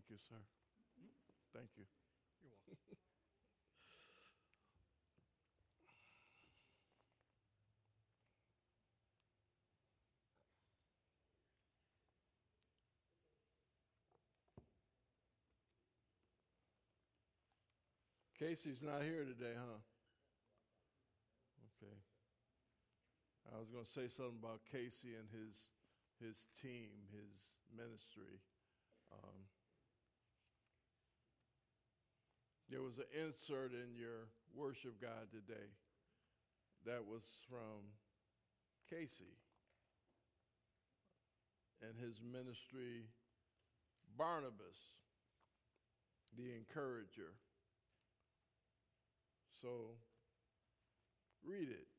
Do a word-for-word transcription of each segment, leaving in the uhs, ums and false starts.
Thank you, sir. Thank you. You're welcome. Casey's not here today, huh? Okay. I was going to say something about Casey and his his team, his ministry. Um, there was an insert in your worship guide today that was from Casey and his ministry, Barnabas, the encourager. So read it.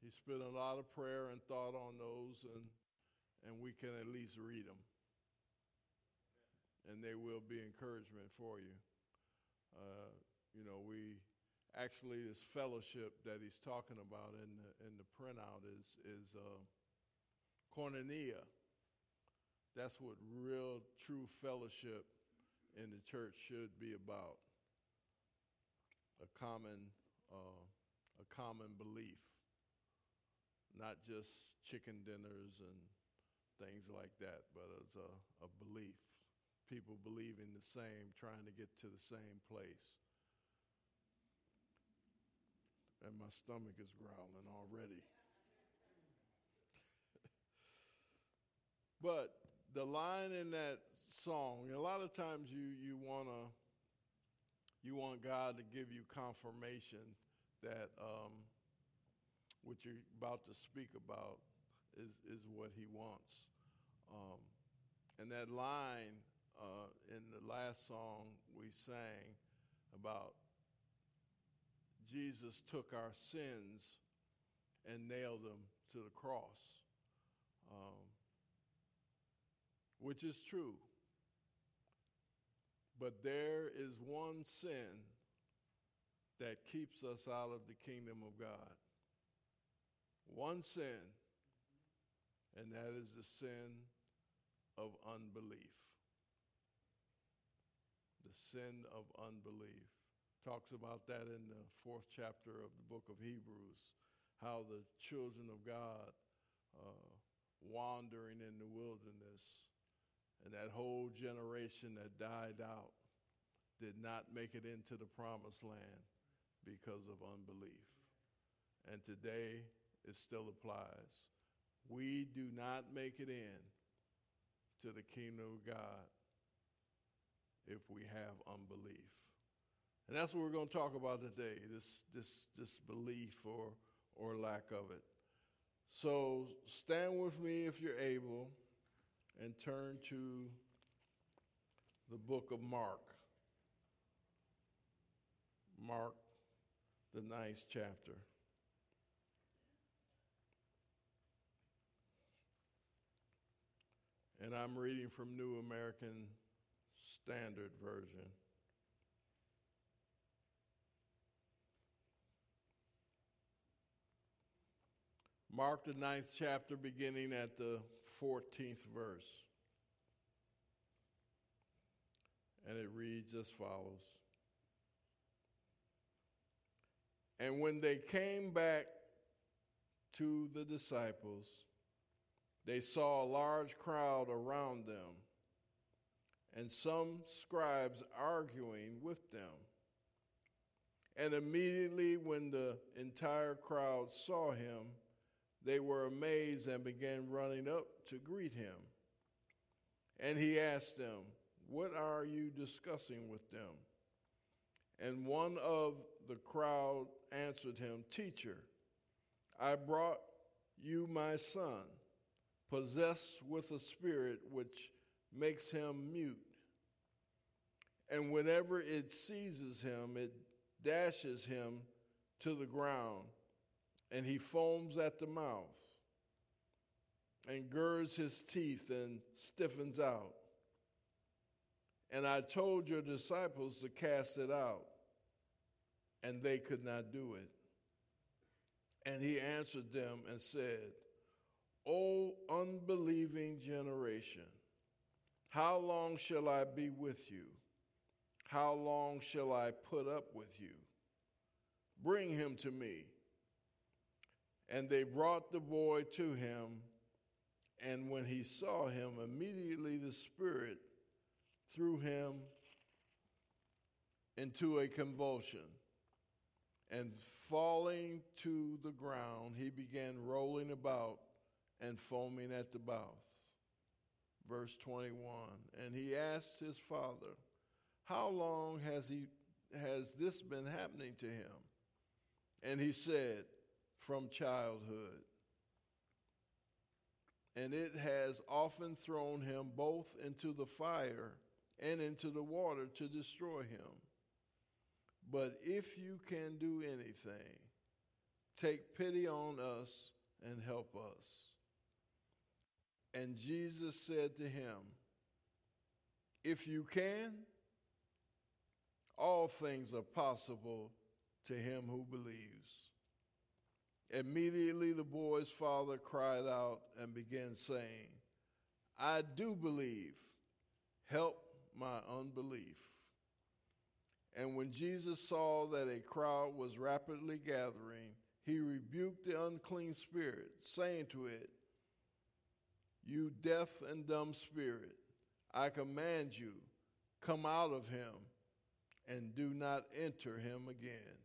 He spent a lot of prayer and thought on those, and and we can at least read them. And they will be encouragement for you. Uh, you know, we actually, this fellowship that he's talking about in the, in the printout is, is uh, koinonia. That's what real, true fellowship in the church should be about. A common, uh, a common belief. Not just chicken dinners and things like that, but as a, a belief. People believing the same, trying to get to the same place. And my stomach is growling already. But the line in that song, a lot of times you you wanna you want God to give you confirmation that um, what you're about to speak about is is what He wants. Um, and that line. Uh, in the last song we sang about Jesus took our sins and nailed them to the cross, um, which is true. But there is one sin that keeps us out of the kingdom of God. One sin, and that is the sin of unbelief. The sin of unbelief. Talks about that in the fourth chapter of the book of Hebrews, how the children of God uh, wandering in the wilderness, and that whole generation that died out did not make it into the promised land because of unbelief. And today it still applies. We do not make it in to the kingdom of God if we have unbelief. And that's what we're going to talk about today, this this this belief or or lack of it. So stand with me if you're able and turn to the book of Mark. Mark, the ninth chapter. And I'm reading from New American Standard Version. Mark the ninth chapter, beginning at the fourteenth verse. And it reads as follows. And when they came back to the disciples, they saw a large crowd around them, and some scribes arguing with them. And immediately when the entire crowd saw him, they were amazed and began running up to greet him. And he asked them, "What are you discussing with them?" And one of the crowd answered him, "Teacher, I brought you my son, possessed with a spirit which makes him mute. And whenever it seizes him, it dashes him to the ground, and he foams at the mouth and girds his teeth and stiffens out. And I told your disciples to cast it out, and they could not do it." And he answered them and said, "O unbelieving generation, How long shall I be with you? How long shall I put up with you? Bring him to me. And they brought the boy to him, and when he saw him, immediately the Spirit threw him into a convulsion. And falling to the ground, he began rolling about and foaming at the mouth. Verse twenty-one, and he asked his father, how long has he has this been happening to him? And he said, from childhood. And it has often thrown him both into the fire and into the water to destroy him. But if you can do anything, take pity on us and help us. And Jesus said to him, if you can, all things are possible to him who believes. Immediately the boy's father cried out and began saying, I do believe, help my unbelief. And when Jesus saw that a crowd was rapidly gathering, he rebuked the unclean spirit, saying to it, you deaf and dumb spirit, I command you, come out of him, and do not enter him again.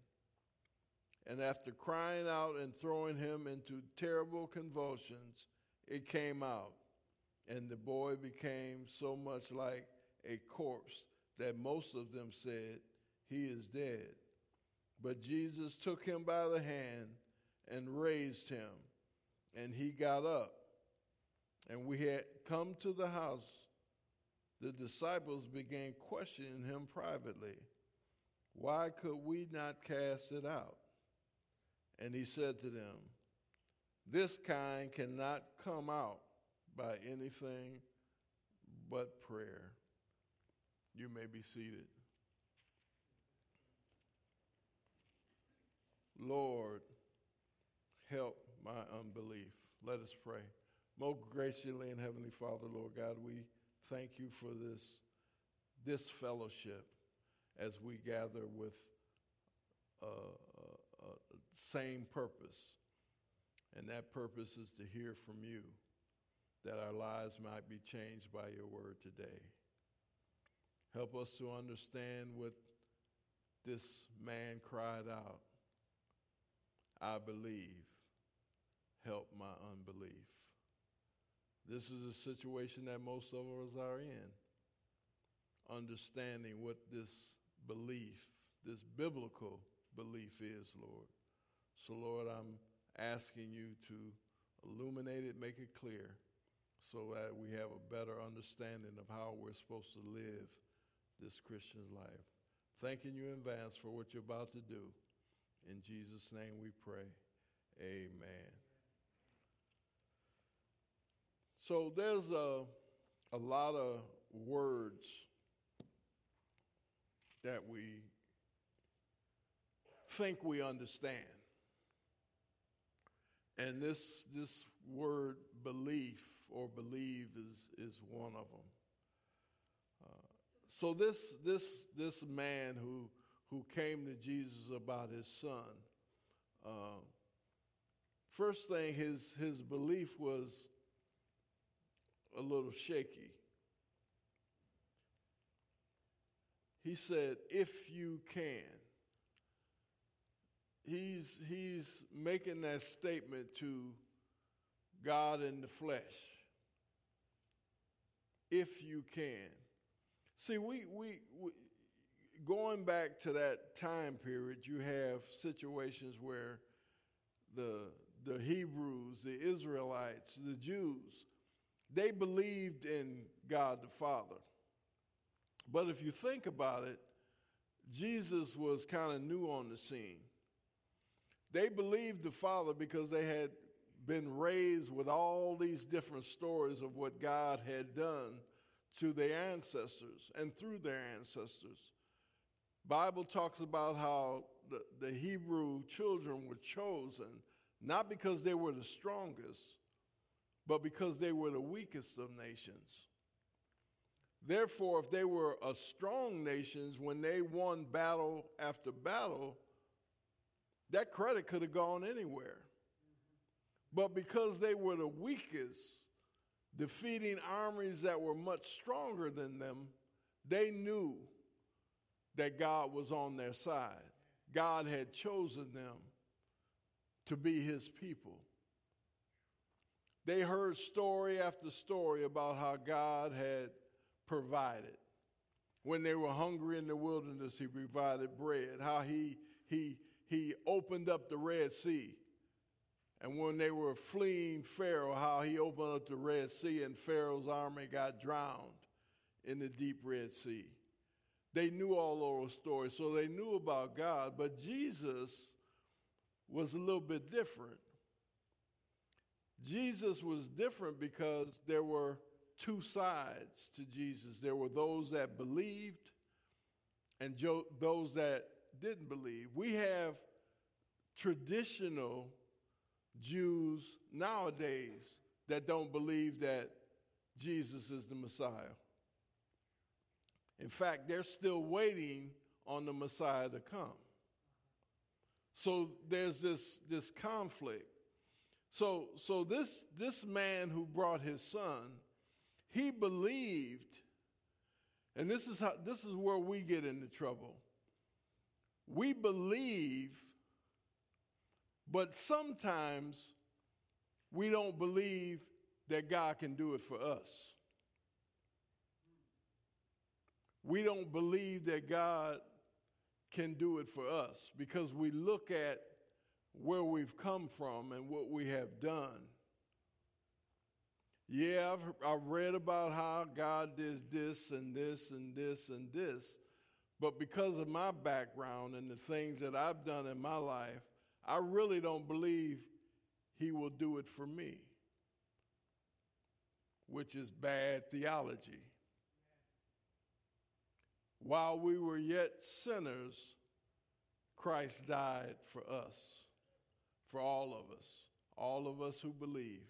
And after crying out and throwing him into terrible convulsions, it came out, and the boy became so much like a corpse that most of them said, he is dead. But Jesus took him by the hand and raised him, and he got up. And we had come to the house. The disciples began questioning him privately. Why could we not cast it out? And he said to them, this kind cannot come out by anything but prayer. You may be seated. Lord, help my unbelief. Let us pray. Most graciously and Heavenly Father, Lord God, we thank you for this, this fellowship as we gather with uh, uh, same purpose. And that purpose is to hear from you, that our lives might be changed by your word today. Help us to understand what this man cried out. I believe, help my unbelief. This is a situation that most of us are in. Understanding what this belief, this biblical belief is, Lord. So, Lord, I'm asking you to illuminate it, make it clear, so that we have a better understanding of how we're supposed to live this Christian's life. Thanking you in advance for what you're about to do. In Jesus' name we pray. Amen. So there's a, a lot of words that we think we understand. And this this word belief or believe is, is one of them. Uh, So this this this man who who came to Jesus about his son, uh, first thing his his belief was a little shaky. He said, "If you can." He's he's making that statement to God in the flesh. If you can. See, we, we we going back to that time period, you have situations where the the Hebrews, the Israelites, the Jews, they believed in God the Father. But if you think about it, Jesus was kind of new on the scene. They believed the Father because they had been raised with all these different stories of what God had done to their ancestors and through their ancestors. Bible talks about how the, the Hebrew children were chosen, not because they were the strongest, but because they were the weakest of nations. Therefore, if they were a strong nations, when they won battle after battle, that credit could have gone anywhere. But because they were the weakest, defeating armies that were much stronger than them, they knew that God was on their side. God had chosen them to be his people. They heard story after story about how God had provided. When they were hungry in the wilderness, he provided bread. How he, he, he opened up the Red Sea. And when they were fleeing Pharaoh, how he opened up the Red Sea and Pharaoh's army got drowned in the deep Red Sea. They knew all those stories, so they knew about God. But Jesus was a little bit different. Jesus was different because there were two sides to Jesus. There were those that believed and jo- those that didn't believe. We have traditional Jews nowadays that don't believe that Jesus is the Messiah. In fact, they're still waiting on the Messiah to come. So there's this, this conflict. So, so this, this man who brought his son, he believed, and this is how, this is where we get into trouble. We believe, but sometimes we don't believe that God can do it for us. We don't believe that God can do it for us because we look at where we've come from and what we have done. Yeah, I've, I've read about how God did this and this and this and this, but because of my background and the things that I've done in my life, I really don't believe he will do it for me, which is bad theology. While we were yet sinners, Christ died for us, for all of us, all of us who believe.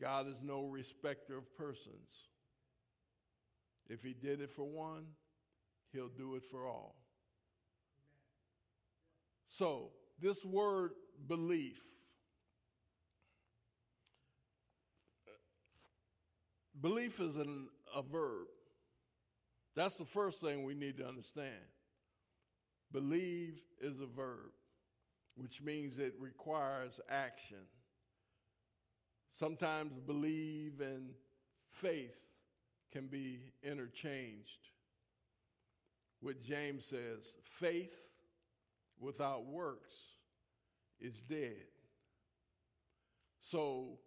God is no respecter of persons. If he did it for one, he'll do it for all. So, this word belief. Belief is an, a verb. That's the first thing we need to understand. Believe is a verb, which means it requires action. Sometimes believe and faith can be interchanged. What James says, faith without works is dead. So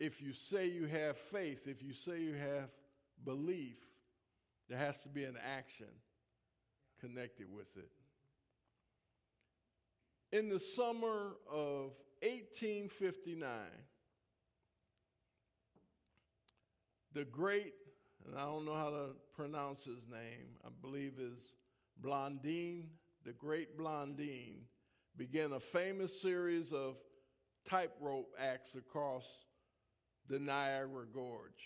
if you say you have faith, if you say you have belief, there has to be an action connected with it. In the summer of eighteen fifty-nine, the great, and I don't know how to pronounce his name, I believe is Blondine, the great Blondine, began a famous series of tightrope acts across the Niagara Gorge.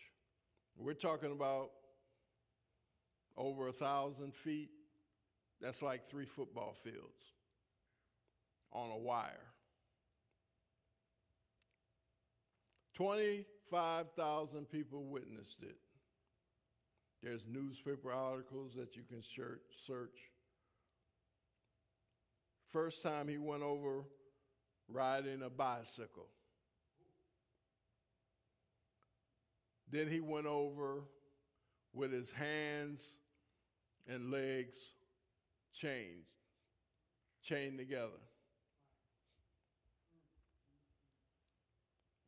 We're talking about over a thousand feet. That's like three football fields on a wire. twenty-five thousand people witnessed it. There's newspaper articles that you can search. First time he went over riding a bicycle. Then he went over with his hands and legs chained, chained together.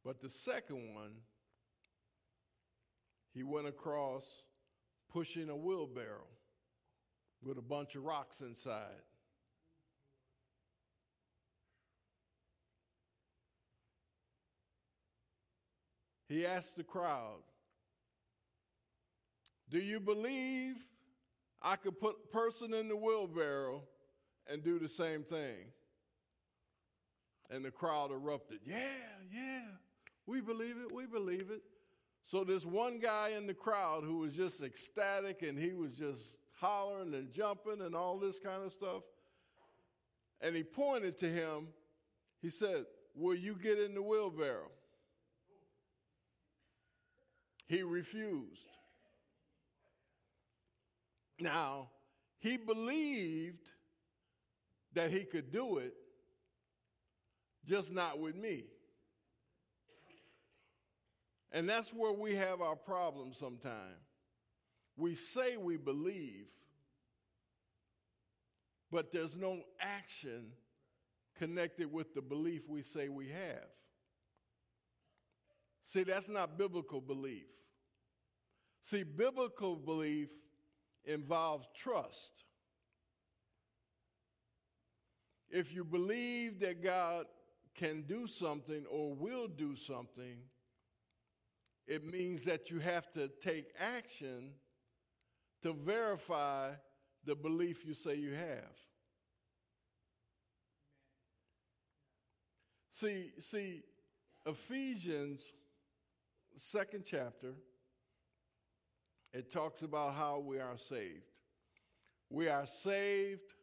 But the second one, he went across pushing a wheelbarrow with a bunch of rocks inside. He asked the crowd, do you believe I could put a person in the wheelbarrow and do the same thing? And the crowd erupted. Yeah, yeah, we believe it, we believe it. So this one guy in the crowd who was just ecstatic and he was just hollering and jumping and all this kind of stuff, and he pointed to him. He said, "Will you get in the wheelbarrow?" He refused. Now, he believed that he could do it, just not with me. And that's where we have our problem sometimes. We say we believe, but there's no action connected with the belief we say we have. See, that's not biblical belief. See, biblical belief involves trust. If you believe that God can do something or will do something, it means that you have to take action to verify the belief you say you have. See, see, Ephesians, second chapter, it talks about how we are saved. We are saved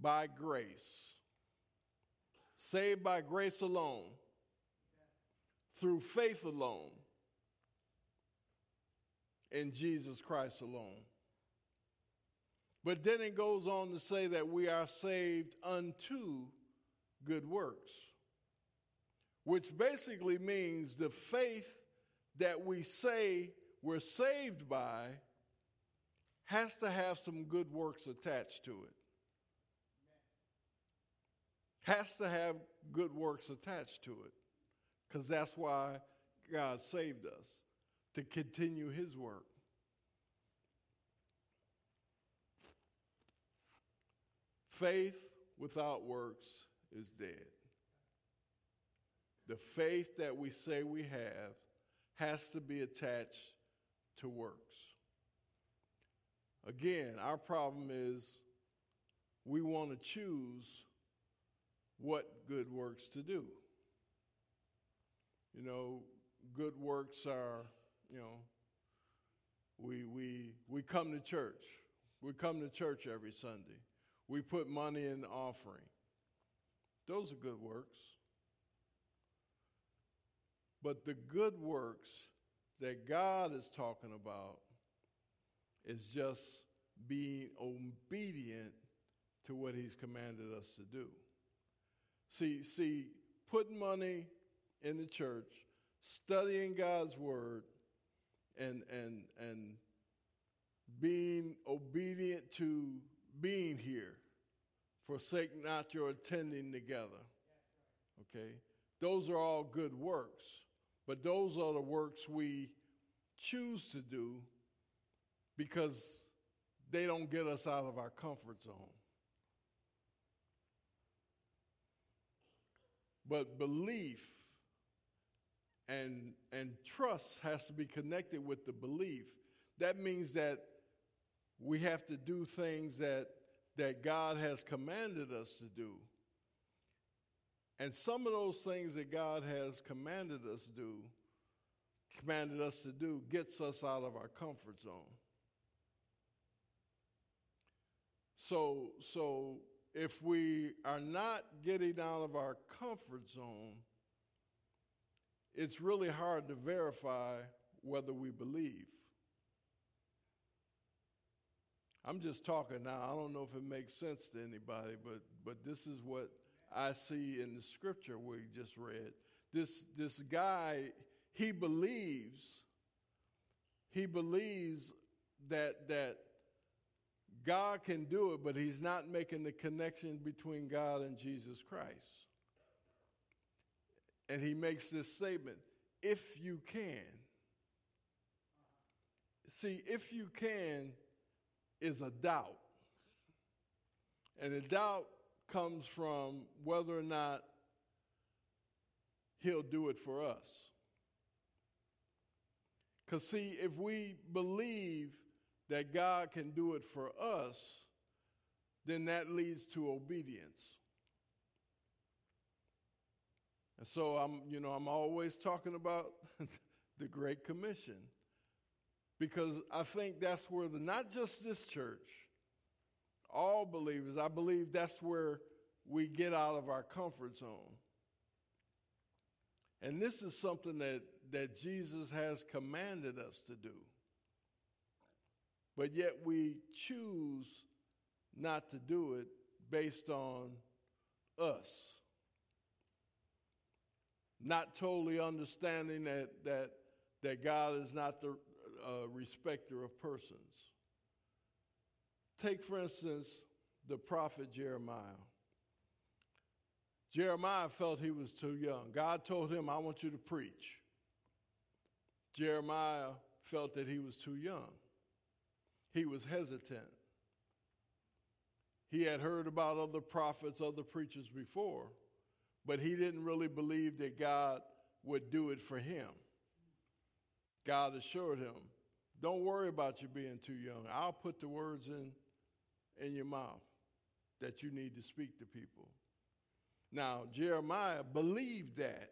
by grace. Saved by grace alone. Through faith alone. In Jesus Christ alone. But then it goes on to say that we are saved unto good works. Which basically means the faith that we say we're saved by has to have some good works attached to it. Has to have good works attached to it. Because that's why God saved us, to continue his work. Faith without works is dead. The faith that we say we have has to be attached to works. Again, our problem is we want to choose what good works to do. You know, good works are, you know, we we we come to church. We come to church every Sunday. We put money in the offering. Those are good works. But the good works that God is talking about is just being obedient to what he's commanded us to do. See, see, put money in the church, studying God's word, and and and being obedient to being here. Forsake not your attending together. Okay? Those are all good works, but those are the works we choose to do because they don't get us out of our comfort zone. But belief and, and trust has to be connected with the belief. That means that we have to do things that, that God has commanded us to do. And some of those things that God has commanded us to do, commanded us to do gets us out of our comfort zone. So, so if we are not getting out of our comfort zone, it's really hard to verify whether we believe. I'm just talking now. I don't know if it makes sense to anybody, but, but this is what I see in the scripture we just read. This this guy, he believes, he believes that that God can do it, but he's not making the connection between God and Jesus Christ. And he makes this statement, if you can. See, if you can is a doubt. And a doubt comes from whether or not he'll do it for us. Because see, if we believe that God can do it for us, then that leads to obedience. And so I'm, you know, I'm always talking about the Great Commission. Because I think that's where, the, not just this church, all believers, I believe that's where we get out of our comfort zone. And this is something that, that Jesus has commanded us to do. But yet we choose not to do it based on us. Not totally understanding that, that, that God is not the uh, respecter of persons. Take, for instance, the prophet Jeremiah. Jeremiah felt he was too young. God told him, I want you to preach. Jeremiah felt that he was too young. He was hesitant. He had heard about other prophets, other preachers before, but he didn't really believe that God would do it for him. God assured him, don't worry about you being too young. I'll put the words in, in your mouth that you need to speak to people. Now, Jeremiah believed that.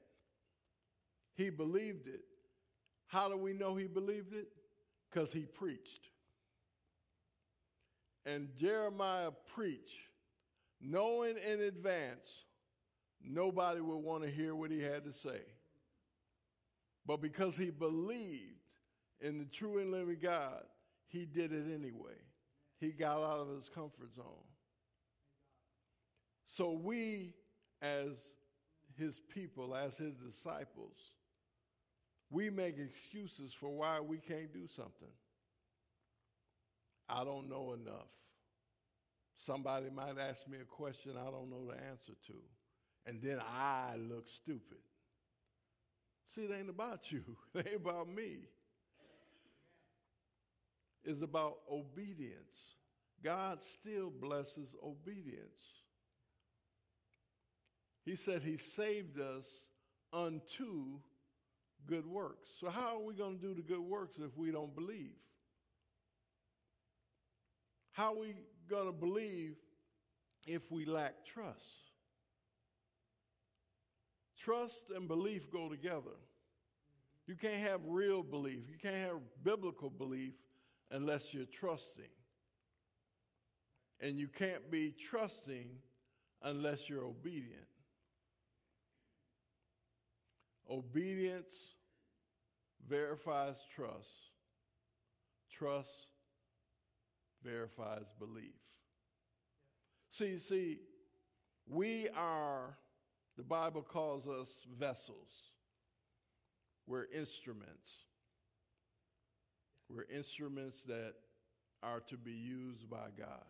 He believed it. How do we know he believed it? Because he preached. And Jeremiah preached, knowing in advance nobody would want to hear what he had to say. But because he believed in the true and living God, he did it anyway. He got out of his comfort zone. So we, as his people, as his disciples, we make excuses for why we can't do something. I don't know enough. Somebody might ask me a question I don't know the answer to, and then I look stupid. See, it ain't about you. It ain't about me. It's about obedience. God still blesses obedience. He said he saved us unto good works. So how are we going to do the good works if we don't believe? How are we going to believe if we lack trust? Trust and belief go together. You can't have real belief. You can't have biblical belief unless you're trusting. And you can't be trusting unless you're obedient. Obedience verifies trust. Trust verifies belief. See, see, we are, the Bible calls us vessels. We're instruments. We're instruments that are to be used by God.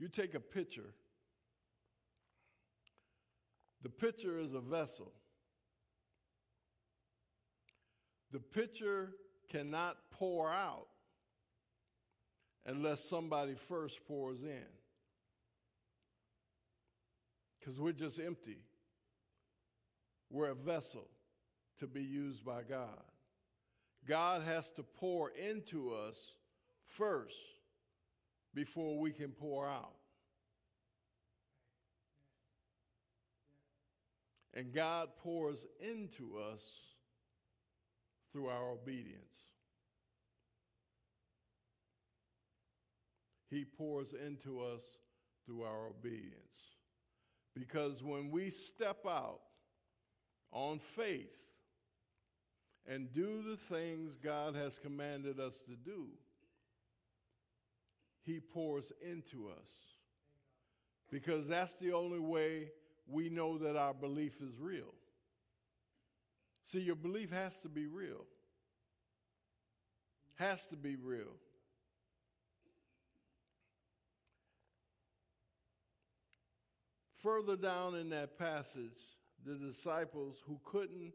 You take a pitcher. The pitcher is a vessel. The pitcher cannot pour out unless somebody first pours in. Because we're just empty. We're a vessel to be used by God. God has to pour into us first before we can pour out. And God pours into us through our obedience. He pours into us through our obedience. Because when we step out on faith and do the things God has commanded us to do, he pours into us. Because that's the only way we know that our belief is real. See, your belief has to be real. Has to be real. Further down in that passage, the disciples who couldn't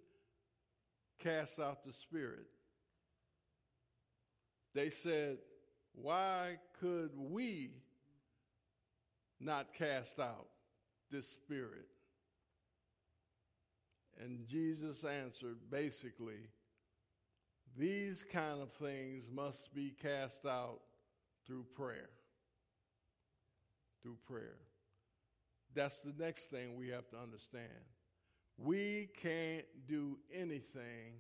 cast out the spirit, they said, why could we not cast out this spirit? And Jesus answered basically, these kind of things must be cast out through prayer. Through prayer. That's the next thing we have to understand. We can't do anything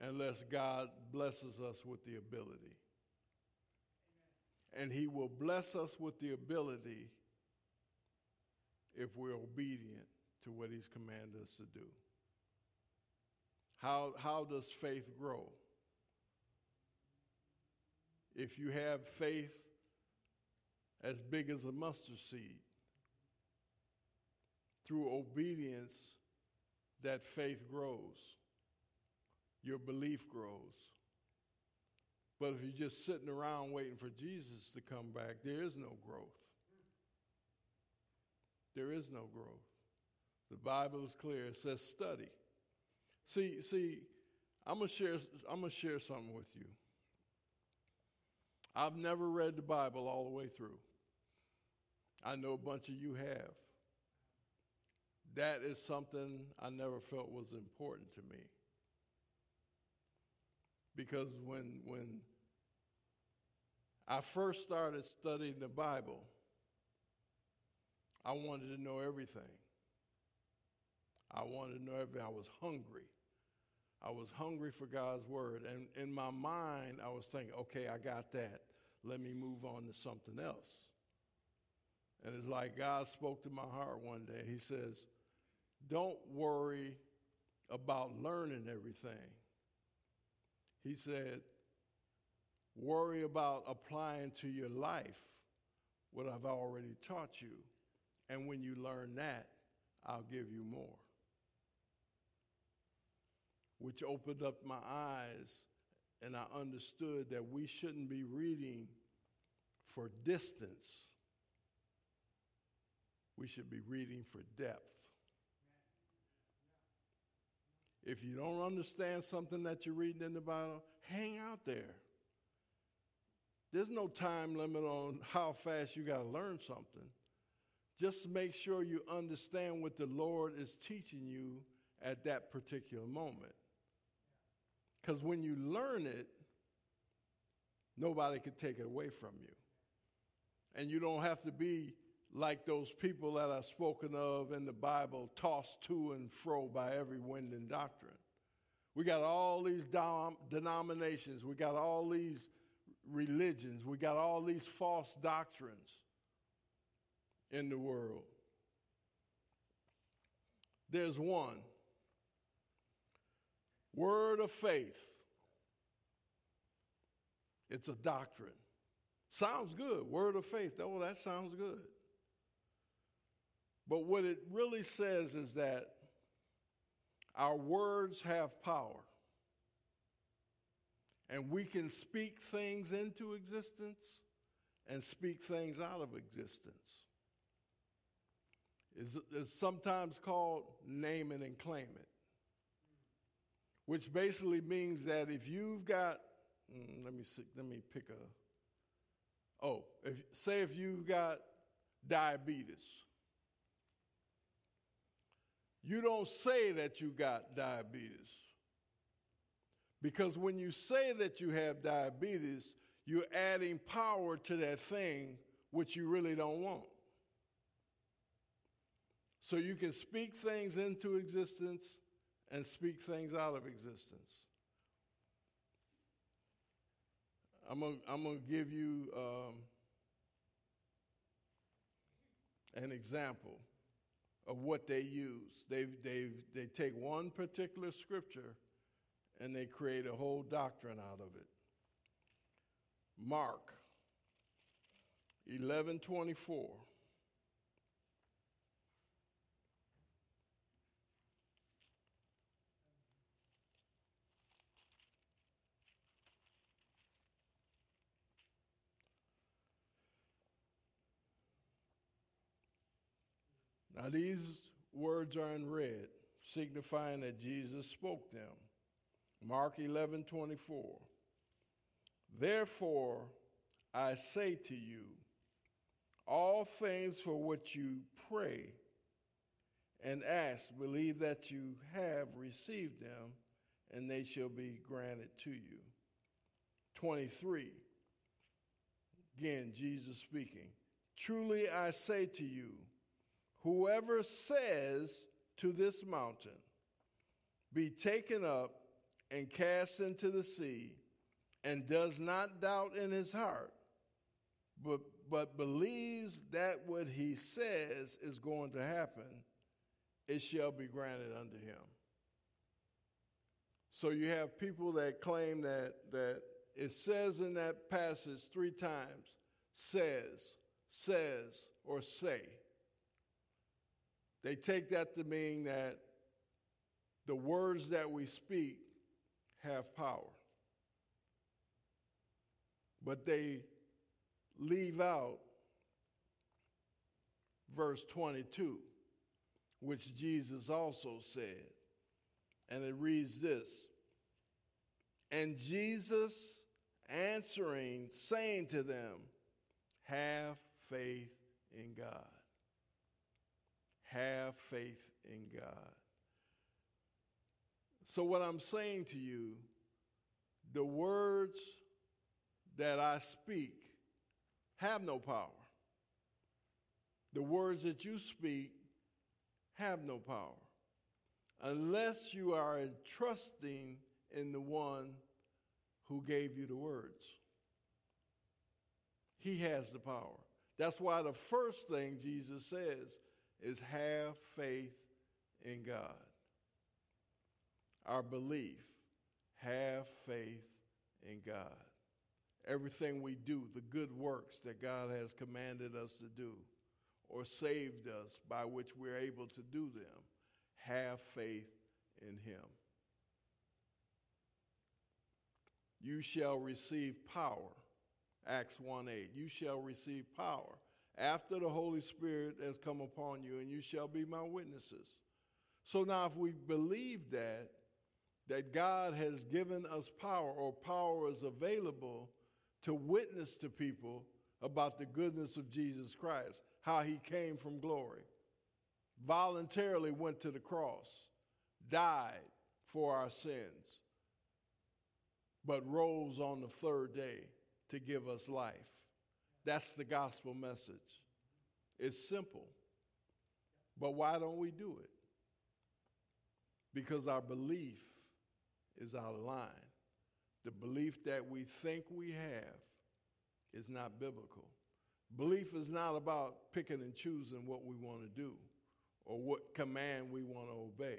unless God blesses us with the ability. And he will bless us with the ability if we're obedient to what he's commanded us to do. How, how does faith grow? If you have faith as big as a mustard seed, through obedience, that faith grows. Your belief grows. But if you're just sitting around waiting for Jesus to come back, there is no growth. There is no growth. The Bible is clear. It says study. See, see, I'm gonna share, I'm gonna share something with you. I've never read the Bible all the way through. I know a bunch of you have. That is something I never felt was important to me. Because when when I first started studying the Bible, I wanted to know everything. I wanted to know everything. I was hungry. I was hungry for God's word. And in my mind, I was thinking, okay, I got that. Let me move on to something else. And it's like God spoke to my heart one day. He says, don't worry about learning everything. He said, worry about applying to your life what I've already taught you. And when you learn that, I'll give you more. Which opened up my eyes, and I understood that we shouldn't be reading for distance. We should be reading for depth. If you don't understand something that you're reading in the Bible, hang out there. There's no time limit on how fast you got to learn something. Just make sure you understand what the Lord is teaching you at that particular moment. Because when you learn it, nobody can take it away from you. And you don't have to be like those people that are spoken of in the Bible, tossed to and fro by every wind and doctrine. We got all these dom- denominations. We got all these religions. We got all these false doctrines in the world. There's one. Word of faith. It's a doctrine. Sounds good. Word of faith. Oh, that sounds good. But what it really says is that our words have power. And we can speak things into existence and speak things out of existence. It's, it's sometimes called name it and claim it. Which basically means that if you've got, let me see, let me pick a, oh, if, say if you've got diabetes. You don't say that you got diabetes. Because when you say that you have diabetes, you're adding power to that thing which you really don't want. So you can speak things into existence and speak things out of existence. I'm going I'm going to give you um, an example of what they use. They they they take one particular scripture and they create a whole doctrine out of it. Mark eleven twenty-four. Now these words are in red, signifying that Jesus spoke them. Mark eleven twenty-four. Therefore, I say to you, all things for which you pray and ask, believe that you have received them, and they shall be granted to you. twenty-three. Again, Jesus speaking. Truly I say to you, whoever says to this mountain, be taken up and cast into the sea, and does not doubt in his heart, but, but believes that what he says is going to happen, it shall be granted unto him. So you have people that claim that, that it says in that passage three times, says, says, or say. They take that to mean that the words that we speak have power. But they leave out verse twenty-two, which Jesus also said. And it reads this, and Jesus answering, saying to them, have faith in God. Have faith in God. So what I'm saying to you, the words that I speak have no power. The words that you speak have no power. Unless you are entrusting in the one who gave you the words. He has the power. That's why the first thing Jesus says is have faith in God. Our belief, have faith in God. Everything we do, the good works that God has commanded us to do or saved us by which we're able to do them, have faith in him. You shall receive power, Acts one eight. You shall receive power after the Holy Spirit has come upon you, and you shall be my witnesses. So now if we believe that, that God has given us power or power is available to witness to people about the goodness of Jesus Christ, how he came from glory, voluntarily went to the cross, died for our sins, but rose on the third day to give us life. That's the gospel message. It's simple. But why don't we do it? Because our belief is out of line. The belief that we think we have is not biblical. Belief is not about picking and choosing what we want to do or what command we want to obey.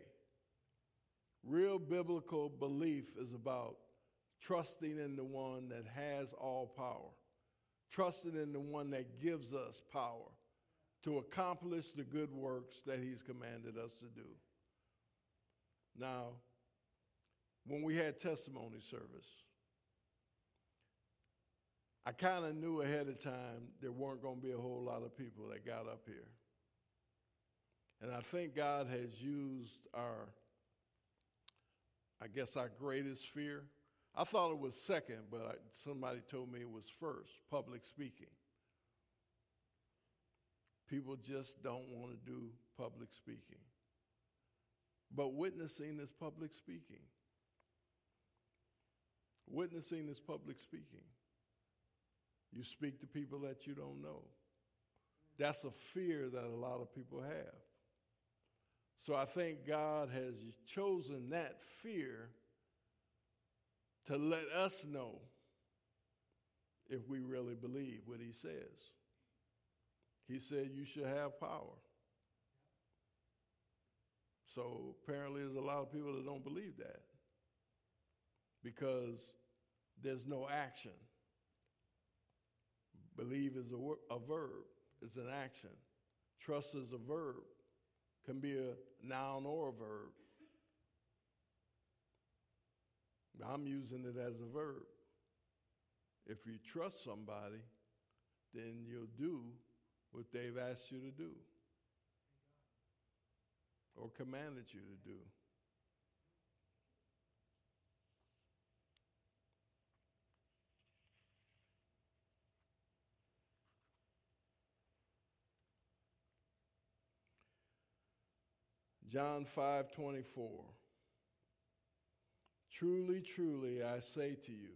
Real biblical belief is about trusting in the one that has all power, trusting in the one that gives us power to accomplish the good works that he's commanded us to do. Now, when we had testimony service, I kind of knew ahead of time there weren't going to be a whole lot of people that got up here. And I think God has used our, I guess our greatest fear. I thought it was second, but I, somebody told me it was first, public speaking. People just don't want to do public speaking. But witnessing is public speaking. Witnessing is public speaking. You speak to people that you don't know. That's a fear that a lot of people have. So I think God has chosen that fear to let us know if we really believe what he says. He said you should have power. So apparently there's a lot of people that don't believe that because there's no action. Believe is a, a verb. It's an action. Trust is a verb. Can be a noun or a verb. I'm using it as a verb. If you trust somebody, then you'll do what they've asked you to do or commanded you to do. John five twenty-four. Truly, truly, I say to you,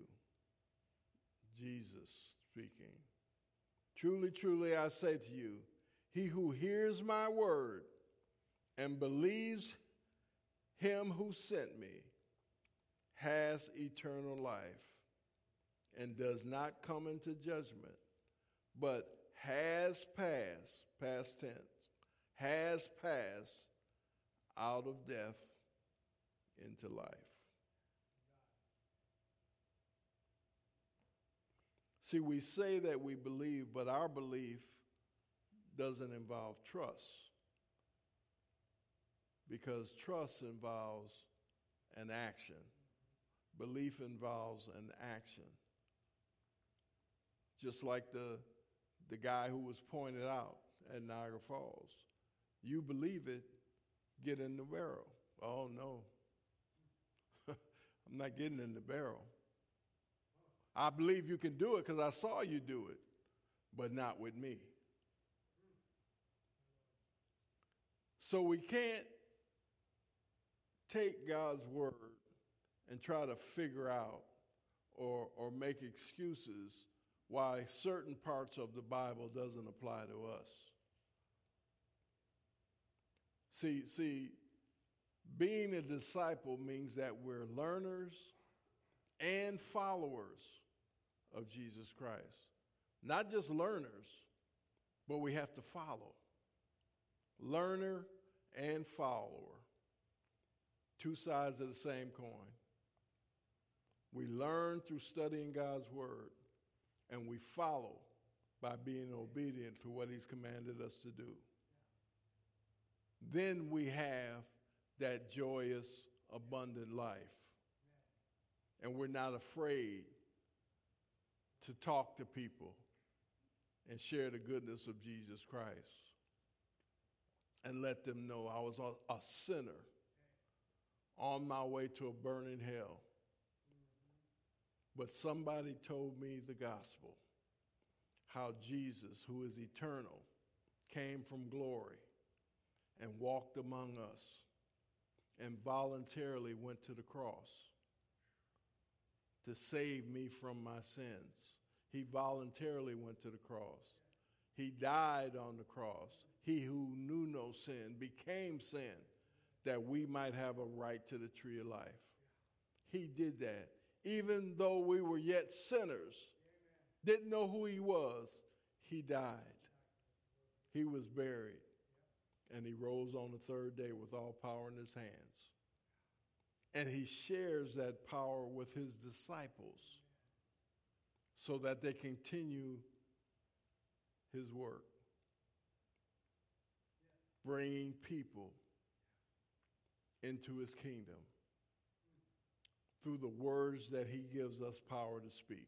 Jesus speaking, truly, truly, I say to you, He who hears my word and believes him who sent me has eternal life and does not come into judgment, but has passed, past tense, has passed out of death into life. See, we say that we believe, but our belief doesn't involve trust, because trust involves an action. Belief involves an action. Just like the, the guy who was pointed out at Niagara Falls. You believe it, get in the barrel. Oh, no. I'm not getting in the barrel. I believe you can do it because I saw you do it, but not with me. So we can't take God's word and try to figure out or, or make excuses why certain parts of the Bible doesn't apply to us. See, see, being a disciple means that we're learners and followers of Jesus Christ. Not just learners, but we have to follow. Learner and follower. Two sides of the same coin. We learn through studying God's word, and we follow by being obedient to what he's commanded us to do. Then we have that joyous, abundant life. And we're not afraid to talk to people and share the goodness of Jesus Christ and let them know I was a, a sinner on my way to a burning hell. But somebody told me the gospel, how Jesus, who is eternal, came from glory and walked among us and voluntarily went to the cross to save me from my sins. He voluntarily went to the cross. He died on the cross. He who knew no sin became sin that we might have a right to the tree of life. He did that. Even though we were yet sinners, didn't know who he was, he died. He was buried. And he rose on the third day with all power in his hands. And he shares that power with his disciples so that they continue his work, bringing people into his kingdom through the words that he gives us power to speak.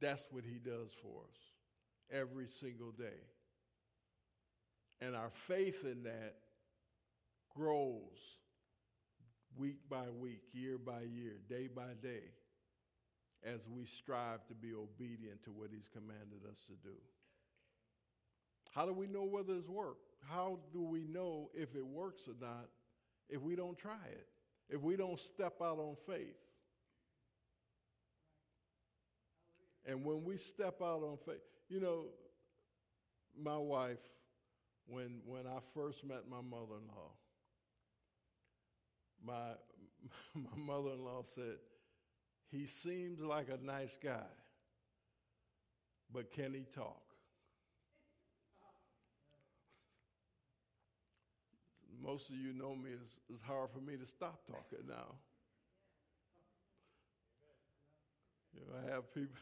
That's what he does for us every single day. And our faith in that grows week by week, year by year, day by day, as we strive to be obedient to what he's commanded us to do. How do we know whether it's worked? How do we know if it works or not if we don't try it, if we don't step out on faith? And when we step out on faith, you know, my wife, When when I first met my mother-in-law, my, my mother-in-law said, he seems like a nice guy, but can he talk? Most of you know me, it's, it's hard for me to stop talking now. You know, I have people.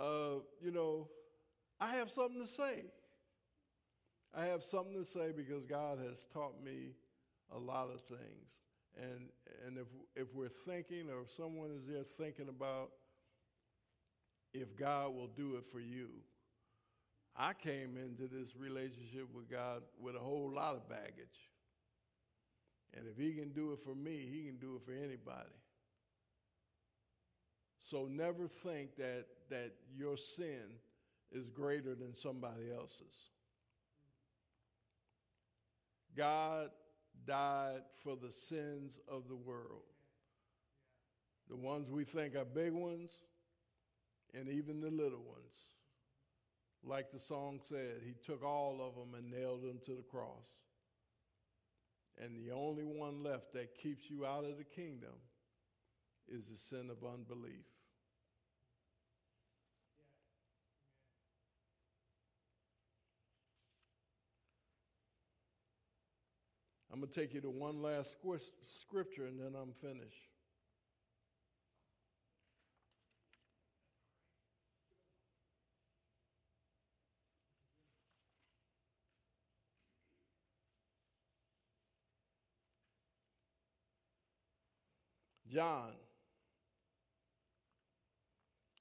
uh, you know, I have something to say. I have something to say because God has taught me a lot of things. And and if if we're thinking, or if someone is there thinking about if God will do it for you, I came into this relationship with God with a whole lot of baggage. And if he can do it for me, he can do it for anybody. So never think that that your sin is greater than somebody else's. God died for the sins of the world. The ones we think are big ones, and even the little ones. Like the song said, he took all of them and nailed them to the cross. And the only one left that keeps you out of the kingdom is the sin of unbelief. Yeah. I'm going to take you to one last scripture and then I'm finished. John,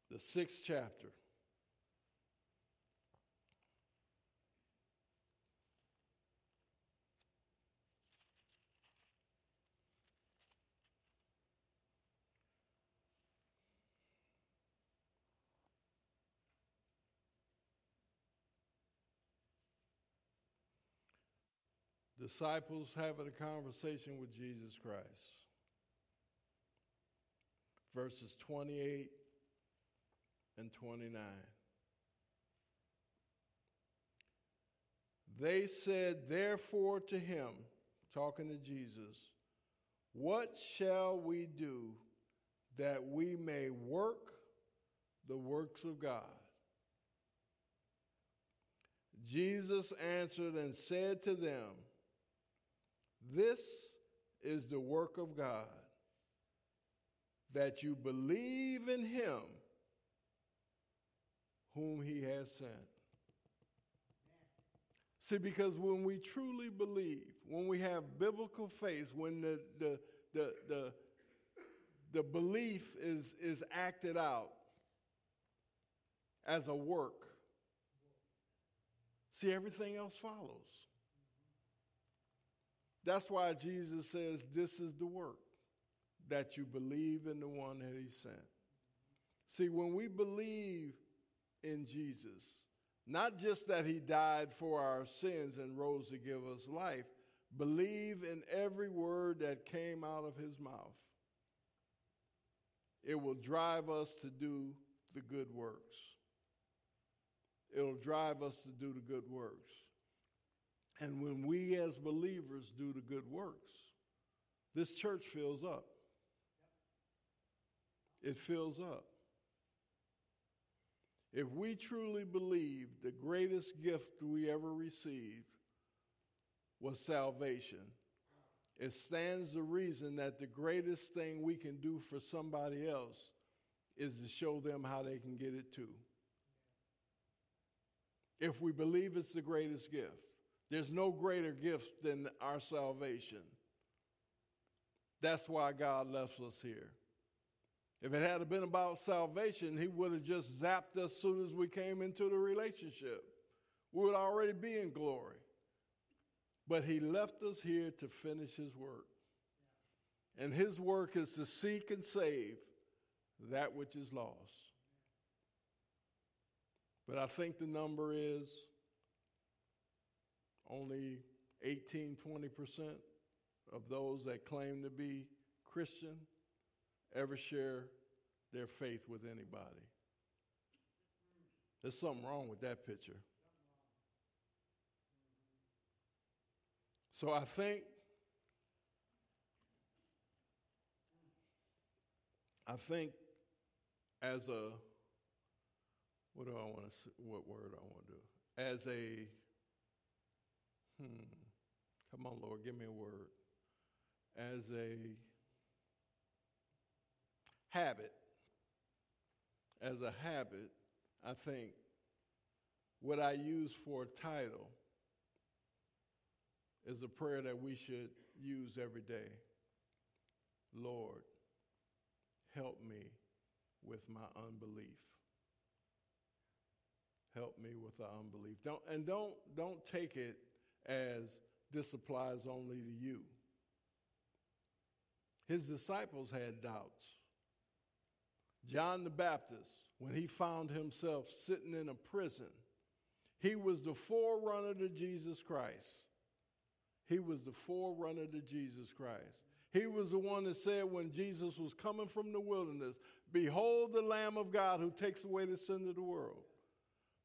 the sixth chapter. Disciples having a conversation with Jesus Christ. Verses twenty-eight and twenty-nine. They said, therefore, to him, talking to Jesus, what shall we do that we may work the works of God? Jesus answered and said to them, this is the work of God, that you believe in him whom he has sent. Amen. See, because when we truly believe, when we have biblical faith, when the the the the, the belief is, is acted out as a work, see, everything else follows. That's why Jesus says, this is the work, that you believe in the one that he sent. See, when we believe in Jesus, not just that he died for our sins and rose to give us life, believe in every word that came out of his mouth. It will drive us to do the good works. It'll drive us to do the good works. And when we as believers do the good works, this church fills up. It fills up. If we truly believe the greatest gift we ever received was salvation, it stands to reason that the greatest thing we can do for somebody else is to show them how they can get it too. If we believe it's the greatest gift, there's no greater gift than our salvation. That's why God left us here. If it had been about salvation, he would have just zapped us as soon as we came into the relationship. We would already be in glory. But he left us here to finish his work. And his work is to seek and save that which is lost. But I think the number is only eighteen, twenty percent of those that claim to be Christian ever share their faith with anybody. There's something wrong with that picture. So I think, I think as a, what do I want to, what word I want to do? As a, hmm, come on, Lord, give me a word. As a habit, as a habit, I think what I use for a title is a prayer that we should use every day. Lord, help me with my unbelief. Help me with my unbelief. Don't and don't don't take it as this applies only to you. His disciples had doubts. John the Baptist, when he found himself sitting in a prison, he was the forerunner to Jesus Christ. He was the forerunner to Jesus Christ. He was the one that said when Jesus was coming from the wilderness, "Behold the Lamb of God who takes away the sin of the world."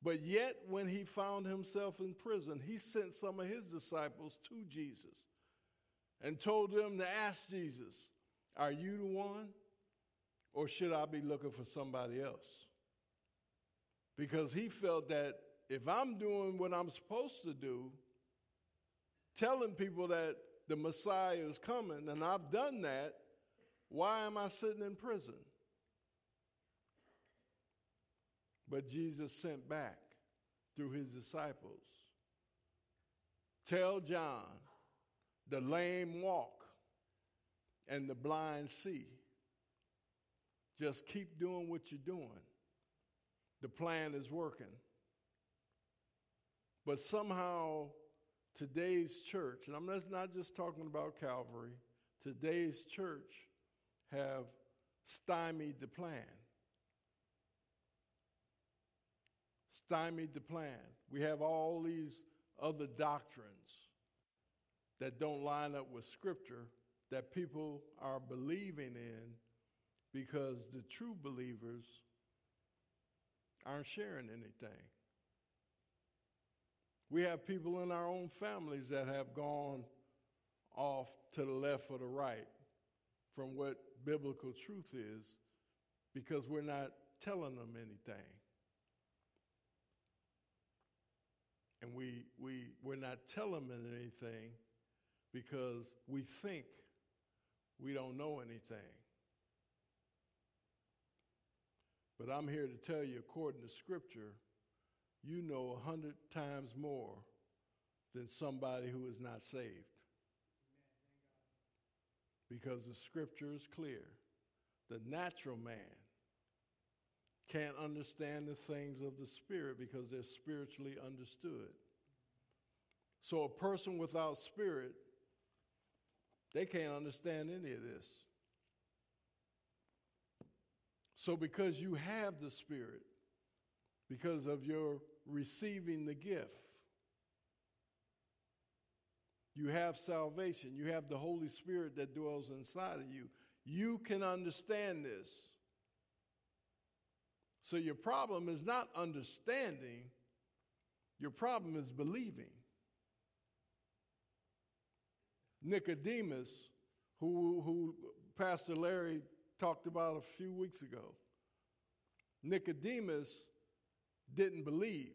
But yet when he found himself in prison, he sent some of his disciples to Jesus and told them to ask Jesus, "Are you the one, or should I be looking for somebody else?" Because he felt that if I'm doing what I'm supposed to do, telling people that the Messiah is coming, and I've done that, why am I sitting in prison? But Jesus sent back through his disciples, "Tell John, the lame walk and the blind see. Just keep doing what you're doing. The plan is working." But somehow today's church, and I'm not just talking about Calvary, today's church have stymied the plan. Stymied the plan. We have all these other doctrines that don't line up with Scripture that people are believing in because the true believers aren't sharing anything. We have people in our own families that have gone off to the left or the right from what biblical truth is because we're not telling them anything. And we, we, we're not telling them anything because we think we don't know anything. But I'm here to tell you, according to Scripture, you know a hundred times more than somebody who is not saved. Amen. Because the Scripture is clear. The natural man can't understand the things of the Spirit because they're spiritually understood. So a person without Spirit, they can't understand any of this. So because you have the Spirit, because of your receiving the gift, you have salvation. You have the Holy Spirit that dwells inside of you. You can understand this. So your problem is not understanding. Your problem is believing. Nicodemus, who, who Pastor Larry talked about a few weeks ago, Nicodemus didn't believe,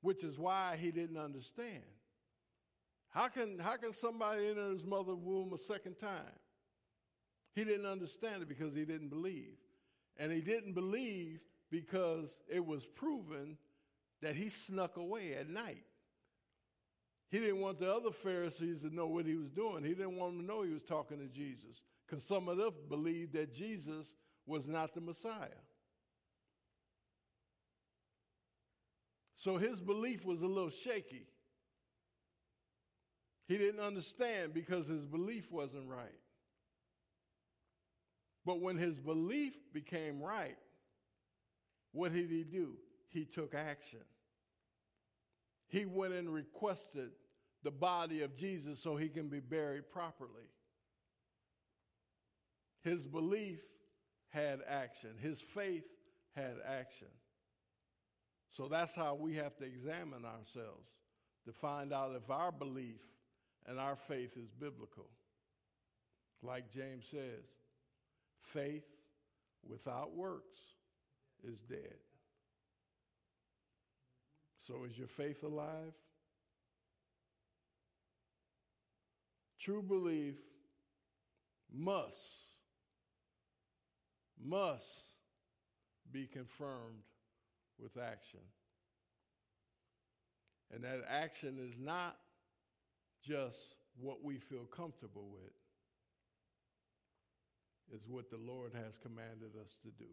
which is why he didn't understand. How can, how can somebody enter his mother's womb a second time? He didn't understand it because he didn't believe. And he didn't believe because it was proven that he snuck away at night. He didn't want the other Pharisees to know what he was doing. He didn't want them to know he was talking to Jesus, because some of them believed that Jesus was not the Messiah. So his belief was a little shaky. He didn't understand because his belief wasn't right. But when his belief became right, what did he do? He took action. He went and requested the body of Jesus so he can be buried properly. His belief had action. His faith had action. So that's how we have to examine ourselves to find out if our belief and our faith is biblical. Like James says, faith without works is dead. So is your faith alive? True belief must, must be confirmed with action. And that action is not just what we feel comfortable with. It's what the Lord has commanded us to do.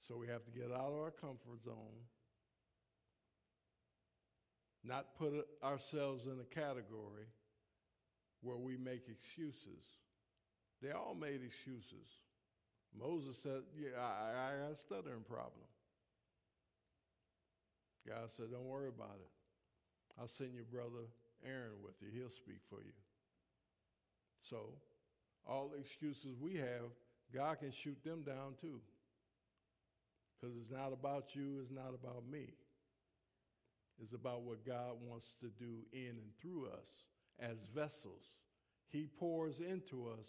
So we have to get out of our comfort zone, not put ourselves in a category where we make excuses. They all made excuses. Moses said, yeah, I, I got a stuttering problem. God said, don't worry about it. I'll send your brother Aaron with you. He'll speak for you. So all the excuses we have, God can shoot them down too. Because it's not about you, it's not about me. It's about what God wants to do in and through us as vessels. He pours into us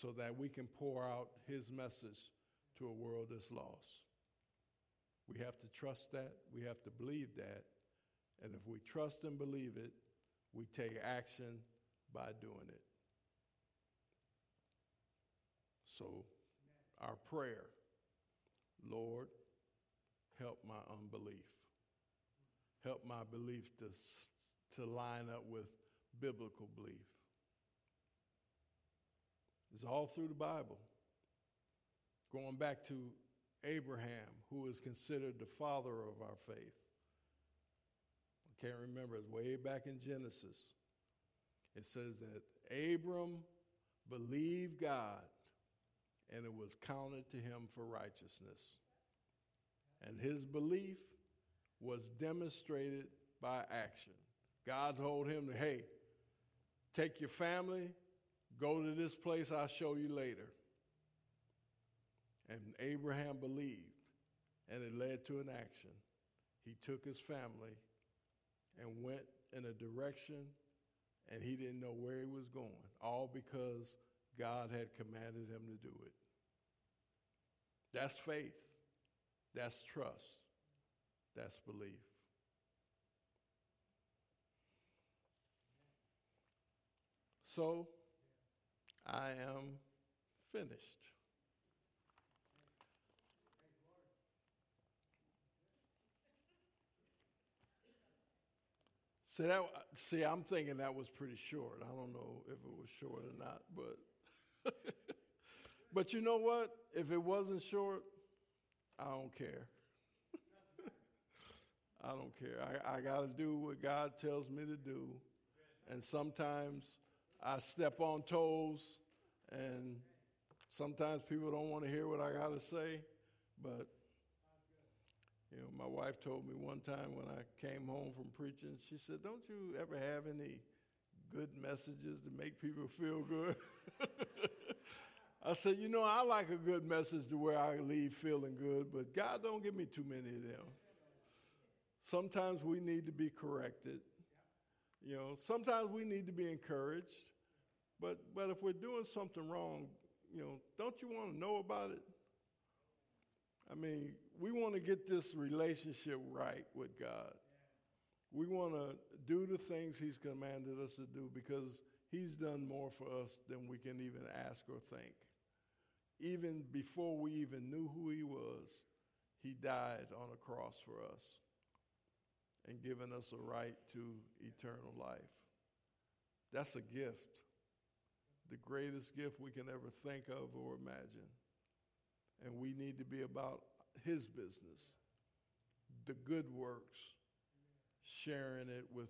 so that we can pour out his message to a world that's lost. We have to trust that. We have to believe that. And if we trust and believe it, we take action by doing it. So our prayer, Lord, help my unbelief. Help my belief to, to line up with biblical belief. It's all through the Bible. Going back to Abraham, who is considered the father of our faith. I can't remember. It's way back in Genesis. It says that Abram believed God, and it was counted to him for righteousness. And his belief was demonstrated by action. God told him, to, hey, take your family, go to this place, I'll show you later. And Abraham believed, and it led to an action. He took his family and went in a direction, and he didn't know where he was going, all because God had commanded him to do it. That's faith. That's trust. That's belief. So, I am finished. See, that, see, I'm thinking that was pretty short. I don't know if it was short or not, but but you know what? If it wasn't short, I don't care. I don't care. I, I got to do what God tells me to do. And sometimes I step on toes, and sometimes people don't want to hear what I got to say. But, you know, my wife told me one time when I came home from preaching, she said, don't you ever have any good messages to make people feel good? I said, you know, I like a good message to where I leave feeling good, but God don't give me too many of them. Sometimes we need to be corrected. You know, sometimes we need to be encouraged. But but if we're doing something wrong, you know, don't you want to know about it? I mean, we want to get this relationship right with God. We want to do the things he's commanded us to do because he's done more for us than we can even ask or think. Even before we even knew who he was, he died on a cross for us and giving us a right to eternal life. That's a gift, the greatest gift we can ever think of or imagine. And we need to be about his business, the good works, sharing it with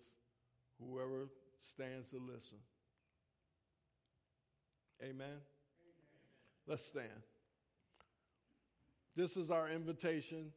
whoever stands to listen. Amen? Amen. Let's stand. This is our invitation.